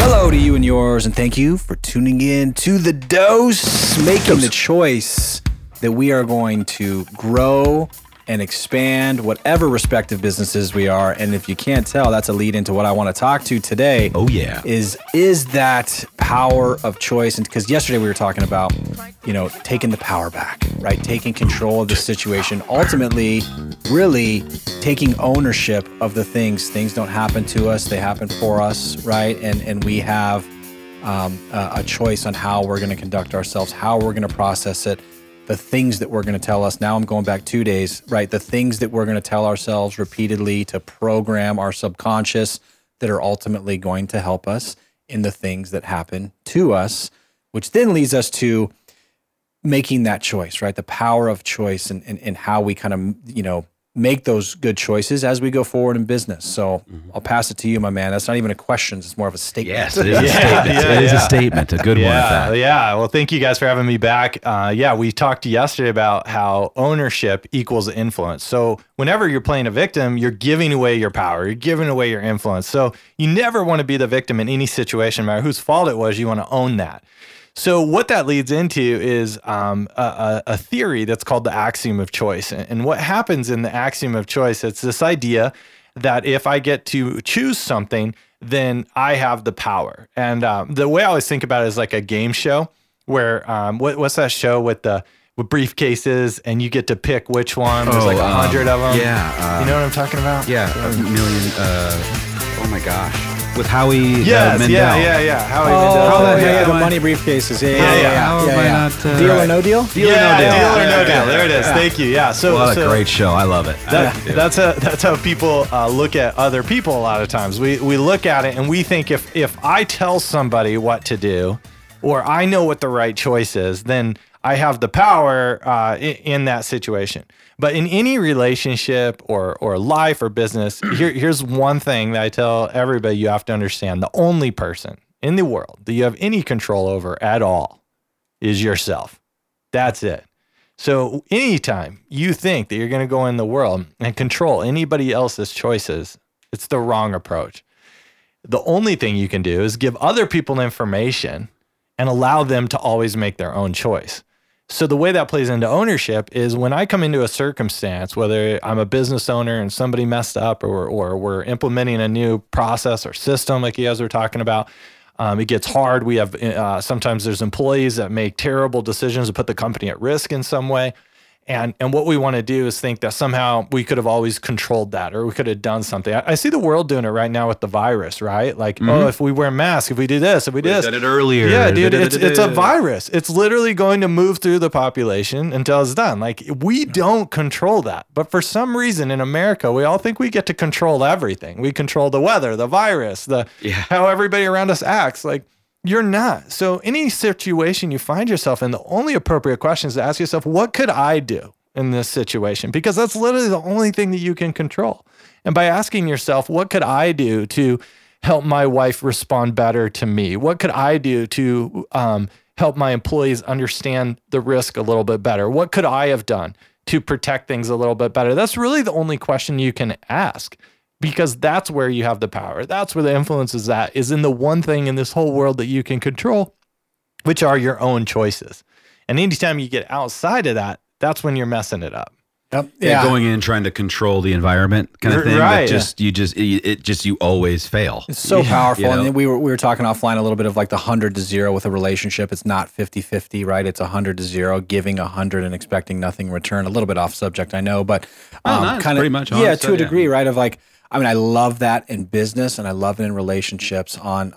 Hello to you and yours, and thank you for tuning in to The Dose, making the choice that we are going to grow and expand whatever respective businesses we are. And if you can't tell, that's a lead into what I want to talk to today. Oh, yeah. Is that power of choice. And because yesterday we were talking about, taking the power back, right? Taking control of the situation. Ultimately, really taking ownership of the things. Things don't happen to us. They happen for us, right? And we have a choice on how we're going to conduct ourselves, how we're going to process it, the things that we're going to tell us. Now I'm going back 2 days, right? The things that we're going to tell ourselves repeatedly to program our subconscious that are ultimately going to help us in the things that happen to us, which then leads us to making that choice, right? The power of choice and how we kind of, make those good choices as we go forward in business. So I'll pass it to you, my man. That's not even a question. It's more of a statement. Yes, it is a statement. It is a statement. A good one at that. Yeah. Well, thank you guys for having me back. We talked yesterday about how ownership equals influence. So whenever you're playing a victim, you're giving away your power. You're giving away your influence. So you never want to be the victim in any situation, no matter whose fault it was. You want to own that. So what that leads into is a theory that's called the axiom of choice. And what happens in the axiom of choice, it's this idea that if I get to choose something, then I have the power. And the way I always think about it is like a game show where, what's that show with briefcases and you get to pick which one? There's 100 of them. Yeah. You know what I'm talking about? Yeah, a million. Oh my gosh. With Howie Mandel. Yeah. Howie Mandel. The money briefcases. Yeah. Deal or No Deal? Deal or No Deal. There it is. Yeah. Thank you. Yeah. So what a great show. I love it. That's how people look at other people a lot of times. We look at it and we think if I tell somebody what to do, or I know what the right choice is, then I have the power in that situation. But in any relationship or life or business, here's one thing that I tell everybody you have to understand. The only person in the world that you have any control over at all is yourself. That's it. So anytime you think that you're going to go in the world and control anybody else's choices, it's the wrong approach. The only thing you can do is give other people information and allow them to always make their own choice. So the way that plays into ownership is when I come into a circumstance, whether I'm a business owner and somebody messed up or we're implementing a new process or system like you guys were talking about, it gets hard. We have sometimes there's employees that make terrible decisions to put the company at risk in some way. And what we want to do is think that somehow we could have always controlled that or we could have done something. I see the world doing it right now with the virus, right? Like, if we wear masks, if we do this, if we do this. We did it earlier. Yeah, dude, it's a virus. It's literally going to move through the population until it's done. Like, we don't control that. But for some reason in America, we all think we get to control everything. We control the weather, the virus, how everybody around us acts. Like, you're not. So any situation you find yourself in, the only appropriate question is to ask yourself, what could I do in this situation? Because that's literally the only thing that you can control. And by asking yourself, what could I do to help my wife respond better to me? What could I do to help my employees understand the risk a little bit better? What could I have done to protect things a little bit better? That's really the only question you can ask. Because that's where you have the power. That's where the influence is at, is in the one thing in this whole world that you can control, which are your own choices. And anytime you get outside of that, that's when you're messing it up. Yep. Yeah. Going in trying to control the environment kind of thing. Right. You always fail. It's so powerful. And then we were talking offline a little bit of like the 100-0 with a relationship. It's not 50-50, right? It's 100-0, giving 100 and expecting nothing in return. A little bit off subject, I know, but kind of pretty much honest, to a degree, right? Of like, I love that in business and I love it in relationships on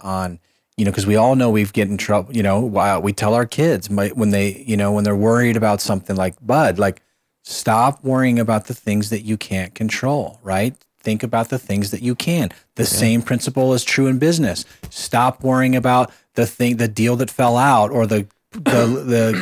because we all know we've get in trouble, while we tell our kids when they're worried about something like, bud, like stop worrying about the things that you can't control, right? Think about the things that you can. The same principle is true in business. Stop worrying about the deal that fell out or the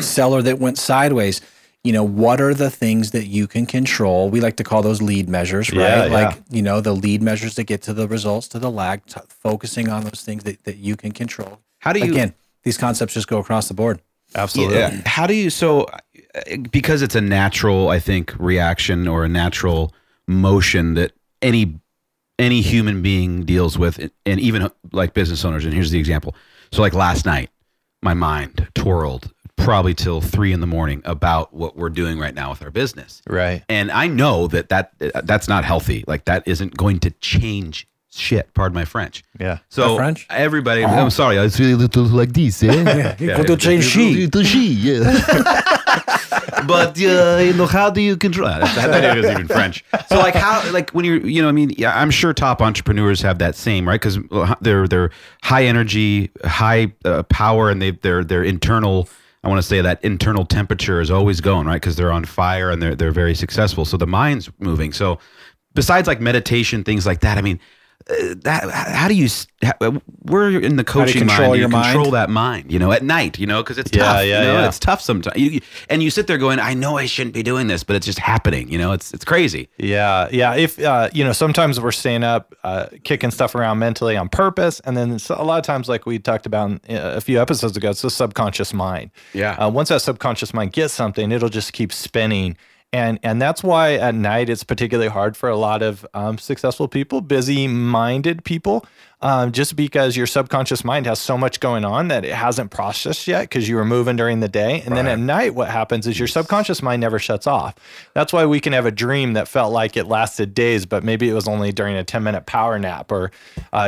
seller that went sideways. What are the things that you can control? We like to call those lead measures, right? The lead measures that get to the results, to the lag, focusing on those things that you can control. How do you, again, these concepts just go across the board. Absolutely. Yeah. How do you, because it's a natural, I think, reaction or a natural motion that any any human being deals with, and even like business owners. And here's the example. So like last night, my mind twirled probably till 3 a.m. about what we're doing right now with our business. Right. And I know that's not healthy. Like that isn't going to change shit. Pardon my French. Yeah. So French? Everybody, I'm sorry. I was really little like this. Yeah. But how do you control that? It was even French. So like how, like when you're, you know, I mean, yeah, I'm sure top entrepreneurs have that same, right? Because they're high energy, high power, and their internal, I want to say that internal temperature is always going, right? Because they're on fire and they're very successful. So the mind's moving. So besides like meditation, things like that, I mean, we're in the coaching mind, you control that mind, you know, at night, you know, because it's tough, it's tough sometimes. And you sit there going, I know I shouldn't be doing this, but it's just happening, you know, it's crazy. Yeah, yeah. If, you know, sometimes we're staying up, kicking stuff around mentally on purpose. And then a lot of times, like we talked about a few episodes ago, it's the subconscious mind. Yeah. Once that subconscious mind gets something, it'll just keep spinning. And that's why at night it's particularly hard for a lot of successful people, busy-minded people, just because your subconscious mind has so much going on that it hasn't processed yet because you were moving during the day. And then at night what happens is your subconscious mind never shuts off. That's why we can have a dream that felt like it lasted days, but maybe it was only during a 10-minute power nap, or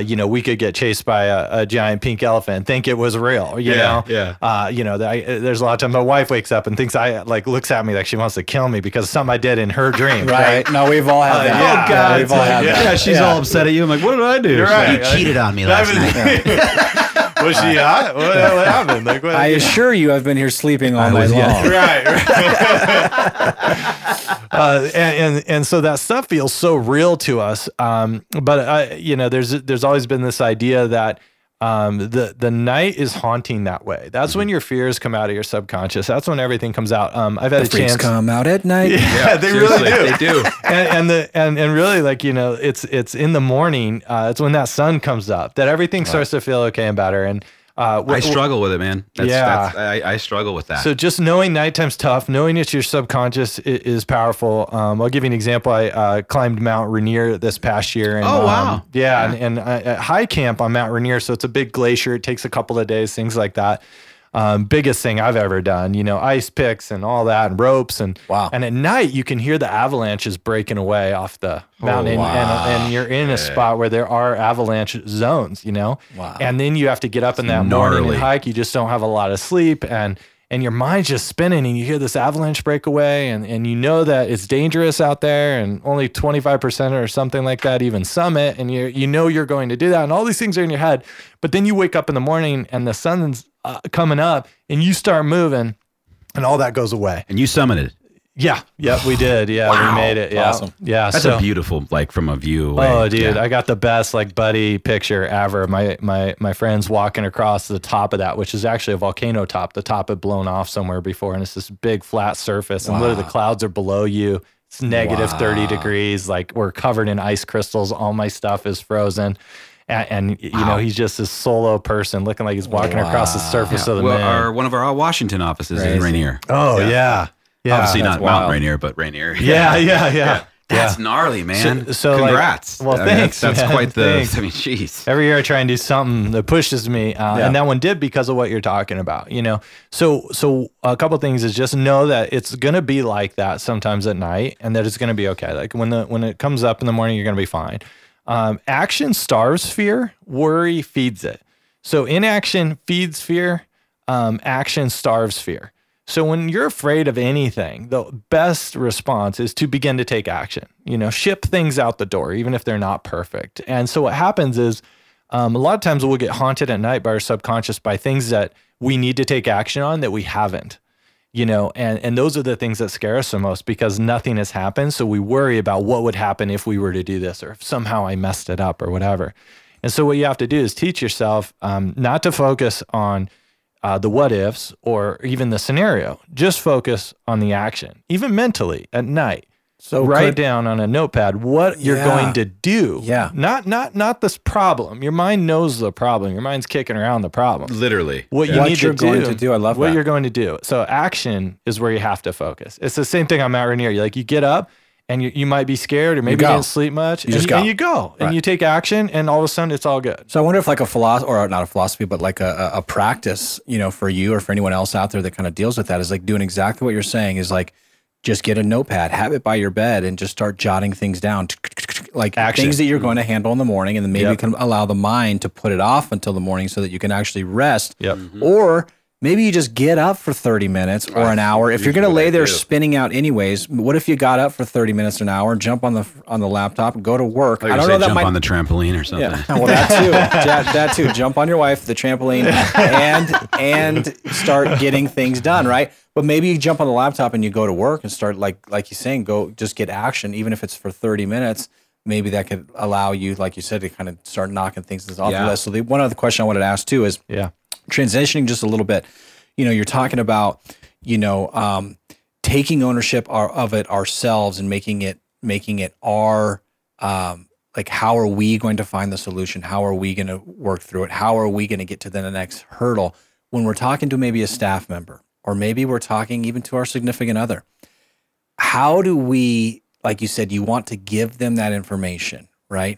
you know, we could get chased by a giant pink elephant and think it was real, you know? Yeah. You know, there's a lot of times my wife wakes up and thinks looks at me like she wants to kill me because of something I did in her dream. Right. No, we've all had that. Yeah. Oh, God. Yeah, we've all had that. Yeah, she's all upset at you. I'm like, what did I do? Right. You cheated on me last night. Was she hot? What happened? Like, what I assure you, I've been here sleeping all night long. Right. And so that stuff feels so real to us. But there's always been this idea that the night is haunting that way. That's when your fears come out of your subconscious. That's when everything comes out. I've had the freaks come out at night. Yeah, they really do. They do. and really, like, you know, it's in the morning. It's when that sun comes up that everything starts to feel okay and better. And I struggle with it, man. I struggle with that. So just knowing nighttime's tough, knowing it's your subconscious is powerful. I'll give you an example. I climbed Mount Rainier this past year. And, yeah. And at high camp on Mount Rainier, so it's a big glacier. It takes a couple of days, things like that. Biggest thing I've ever done, you know, ice picks and all that and ropes. And and at night you can hear the avalanches breaking away off the mountain. And you're in a spot where there are avalanche zones, you know? Wow. And then you have to get up in that morning and hike. You just don't have a lot of sleep and your mind's just spinning and you hear this avalanche break away and you know that it's dangerous out there and only 25% or something like that even summit, and you know you're going to do that and all these things are in your head, but then you wake up in the morning and the sun's coming up and you start moving and all that goes away. And you summited. Yeah. Yeah, we did. Yeah. Wow. We made it. Yeah. Awesome. Yeah. That's a beautiful, like, from a view away. Oh, dude. Yeah. I got the best, like, buddy picture ever. My friend's walking across the top of that, which is actually a volcano top. The top had blown off somewhere before, and it's this big flat surface, and literally the clouds are below you. It's negative 30 degrees. Like, we're covered in ice crystals. All my stuff is frozen. And you know, he's just this solo person looking like he's walking across the surface of the moon. One of our Washington offices is in Rainier. Oh, yeah. Yeah, obviously not Mount Rainier, but Rainier. Yeah. That's gnarly, man. So congrats. Like, well, thanks. That's quite the. Thanks. I mean, jeez. Every year I try and do something that pushes me, and that one did because of what you're talking about. You know, so a couple of things is just know that it's gonna be like that sometimes at night, and that it's gonna be okay. Like when it comes up in the morning, you're gonna be fine. Action starves fear. Worry feeds it. So inaction feeds fear. Action starves fear. So when you're afraid of anything, the best response is to begin to take action, you know, ship things out the door, even if they're not perfect. And so what happens is a lot of times we'll get haunted at night by our subconscious by things that we need to take action on that we haven't, you know, and those are the things that scare us the most because nothing has happened. So we worry about what would happen if we were to do this or if somehow I messed it up or whatever. And so what you have to do is teach yourself not to focus on the what ifs or even the scenario, just focus on the action, even mentally at night. So write down on a notepad what you're going to do. Yeah. Not this problem. Your mind knows the problem. Your mind's kicking around the problem. Literally. What you're going to do. I love what you're going to do. So action is where you have to focus. It's the same thing on Mount Rainier. You get up and you might be scared or maybe you didn't sleep much. You just go. Right. And you take action and all of a sudden it's all good. So I wonder if like a philosophy, or not a philosophy, but like a practice, you know, for you or for anyone else out there that kind of deals with that is like doing exactly what you're saying is like, just get a notepad, have it by your bed, and just start jotting things down, like things that you're going to handle in the morning, and then maybe you can allow the mind to put it off until the morning so that you can actually rest. Or maybe you just get up for 30 minutes or an hour. If you're going to lay there spinning out anyways, what if you got up for 30 minutes an hour, jump on the laptop, and go to work? I don't know. That jump on the trampoline or something. Yeah. Well, that too. that too. Jump on your wife, the trampoline, and start getting things done. Right. But maybe you jump on the laptop and you go to work and start like you're saying, go just get action, even if it's for 30 minutes. Maybe that could allow you, like you said, to kind of start knocking things off the list. So one other question I wanted to ask too is transitioning just a little bit. You know, you're talking about, you know, taking ownership of it ourselves and making it our like, how are we going to find the solution? How are we going to work through it? How are we going to get to the next hurdle? When we're talking to maybe a staff member, or maybe we're talking even to our significant other. How do we, like you said, you want to give them that information, right?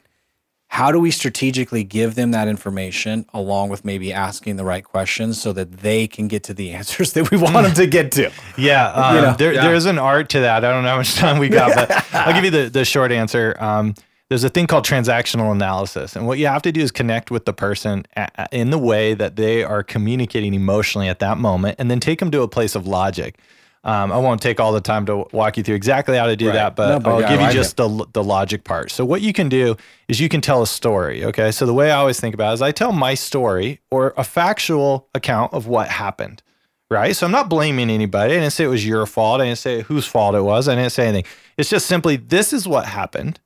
How do we strategically give them that information along with maybe asking the right questions so that they can get to the answers that we want them to get to? There is an art to that. I don't know how much time we got, but I'll give you the short answer. There's a thing called transactional analysis. And what you have to do is connect with the person in the way that they are communicating emotionally at that moment, and then take them to a place of logic. I won't take all the time to walk you through exactly how to do that, but I'll give you just the logic part. So what you can do is you can tell a story, okay? So the way I always think about it is I tell my story or a factual account of what happened, right? So I'm not blaming anybody. I didn't say it was your fault. I didn't say whose fault it was. I didn't say anything. It's just simply, this is what happened.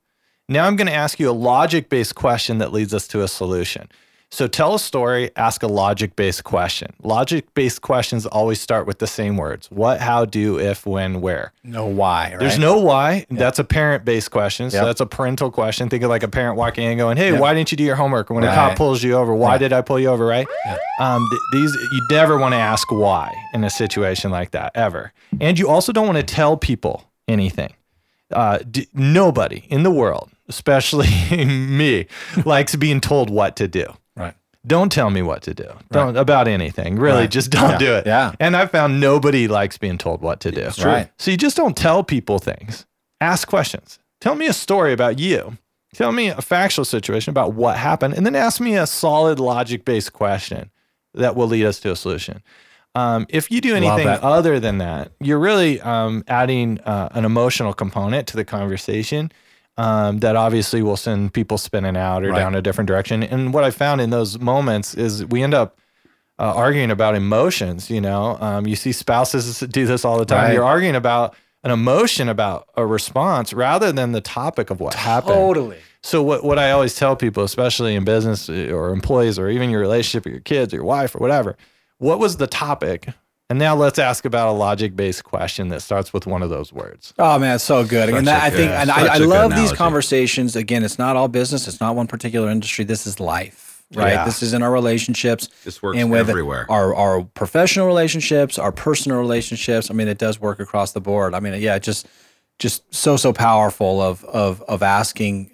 Now I'm going to ask you a logic-based question that leads us to a solution. So tell a story, ask a logic-based question. Logic-based questions always start with the same words. What, how, do, if, when, where. No why, right? There's no why. Yeah. That's a parent-based question. So that's a parental question. Think of like a parent walking in and going, hey, why didn't you do your homework? When a cop pulls you over, why did I pull you over, right? Yeah. These you never want to ask why in a situation like that, ever. And you also don't want to tell people anything. Nobody in the world, especially me, likes being told what to do. Right. Don't tell me what to do. Don't about anything. Really, just don't do it. Yeah. And I found nobody likes being told what to do. Right. So you just don't tell people things. Ask questions. Tell me a story about you. Tell me a factual situation about what happened, and then ask me a solid logic-based question that will lead us to a solution. If you do anything other than that, you're really adding an emotional component to the conversation that obviously will send people spinning out or down a different direction. And what I found in those moments is we end up arguing about emotions. You know, you see spouses do this all the time. Right. You're arguing about an emotion, about a response, rather than the topic of what happened. Totally. So what I always tell people, especially in business or employees or even your relationship with your kids or your wife or whatever, what was the topic? And now let's ask about a logic-based question that starts with one of those words. Oh man, it's so good. I love these conversations. Again, it's not all business. It's not one particular industry. This is life, right? Yeah. This is in our relationships. This works everywhere. Our professional relationships, our personal relationships. I mean, it does work across the board. I mean, just so powerful of asking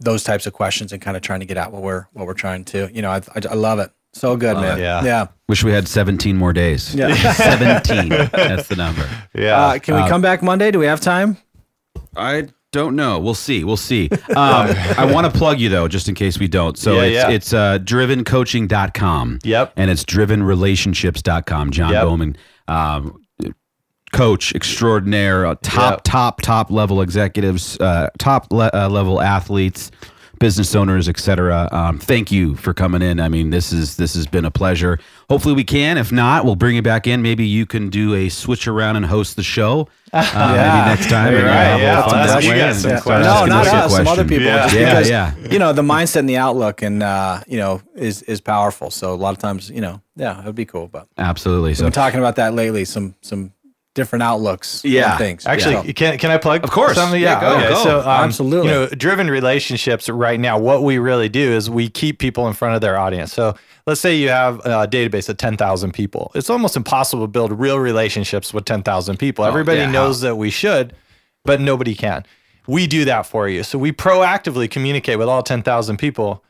those types of questions and kind of trying to get at what we're trying to. You know, I love it. So good, man. Yeah. Wish we had 17 more days. Yeah. 17. That's the number. Yeah. Can we come back Monday? Do we have time? I don't know. We'll see. I want to plug you though, just in case we don't. So it's drivencoaching.com. Yep. And it's drivenrelationships.com. John Bowman, coach extraordinaire, top level executives, top level athletes, business owners, etc. Thank you for coming in. I mean, this has been a pleasure. Hopefully we can. If not, we'll bring you back in. Maybe you can do a switch around and host the show. Maybe next time. No, not us. Some other people. Because you know, the mindset and the outlook and you know is powerful. So a lot of times, you know, it would be cool. But absolutely. We've been talking about that lately. Some different outlooks on things. Actually, can I plug? Of course. Something? Yeah, go. So, absolutely. You know, Driven Relationships right now, what we really do is we keep people in front of their audience. So let's say you have a database of 10,000 people. It's almost impossible to build real relationships with 10,000 people. Everybody knows that we should. but nobody can. We do that for you. So we proactively communicate with all 10,000 people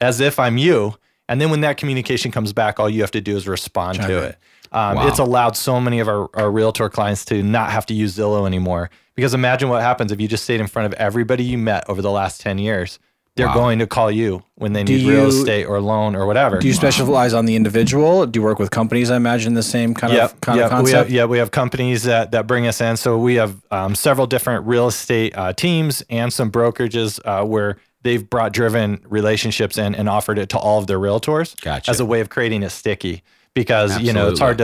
as if I'm you. And then when that communication comes back, all you have to do is respond to it. Wow. It's allowed so many of our realtor clients to not have to use Zillow anymore. Because imagine what happens if you just stayed in front of everybody you met over the last 10 years. They're going to call you when they need real estate or loan or whatever. Do you specialize on the individual? Do you work with companies? I imagine the same kind of concept. We have companies that bring us in. So we have several different real estate teams and some brokerages where they've brought Driven Relationships in and offered it to all of their realtors as a way of creating it sticky. Because it's hard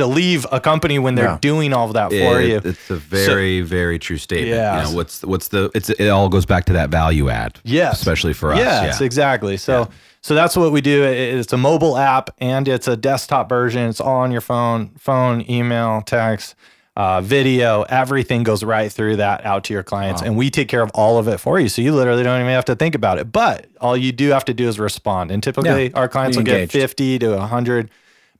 to leave a company when they're doing all of that for you. It's a very true statement. Yeah. You know, it all goes back to that value add. Yes. Especially for us. Yes, exactly. So that's what we do. It's a mobile app and it's a desktop version. It's all on your phone, email, text, video. Everything goes right through that out to your clients, and we take care of all of it for you. So you literally don't even have to think about it. But all you do have to do is respond. And typically our clients will get 50 to 100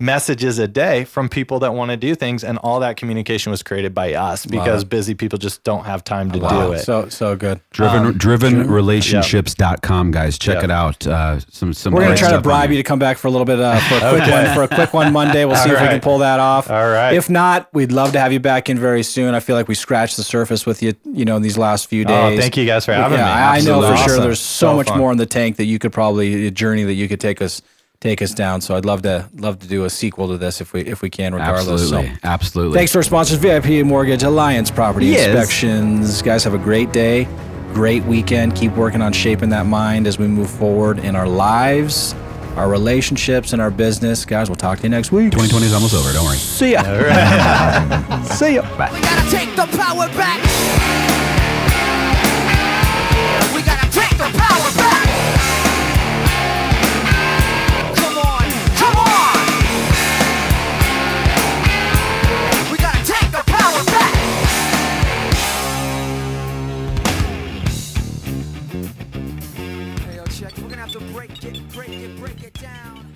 messages a day from people that want to do things, and all that communication was created by us because busy people just don't have time to do it. So good. Drivenrelationships.com, guys. Check it out. We're going to try to bribe you to come back for a little bit for a quick one Monday. We'll see if we can pull that off. All right. If not, we'd love to have you back in very soon. I feel like we scratched the surface with you, in these last few days. Oh, thank you guys for having me. Absolutely. I know for sure there's so much more in the tank that you could probably take us down. So I'd love to do a sequel to this if we can, regardless. Absolutely. So, absolutely. Thanks to our sponsors, VIP Mortgage Alliance Property Inspections. Guys, have a great day, great weekend. Keep working on shaping that mind as we move forward in our lives, our relationships, and our business. Guys, we'll talk to you next week. 2020 is almost over. Don't worry. See ya. Right. See ya. Bye. We gotta take the power back. We gotta take the power back. Break it down.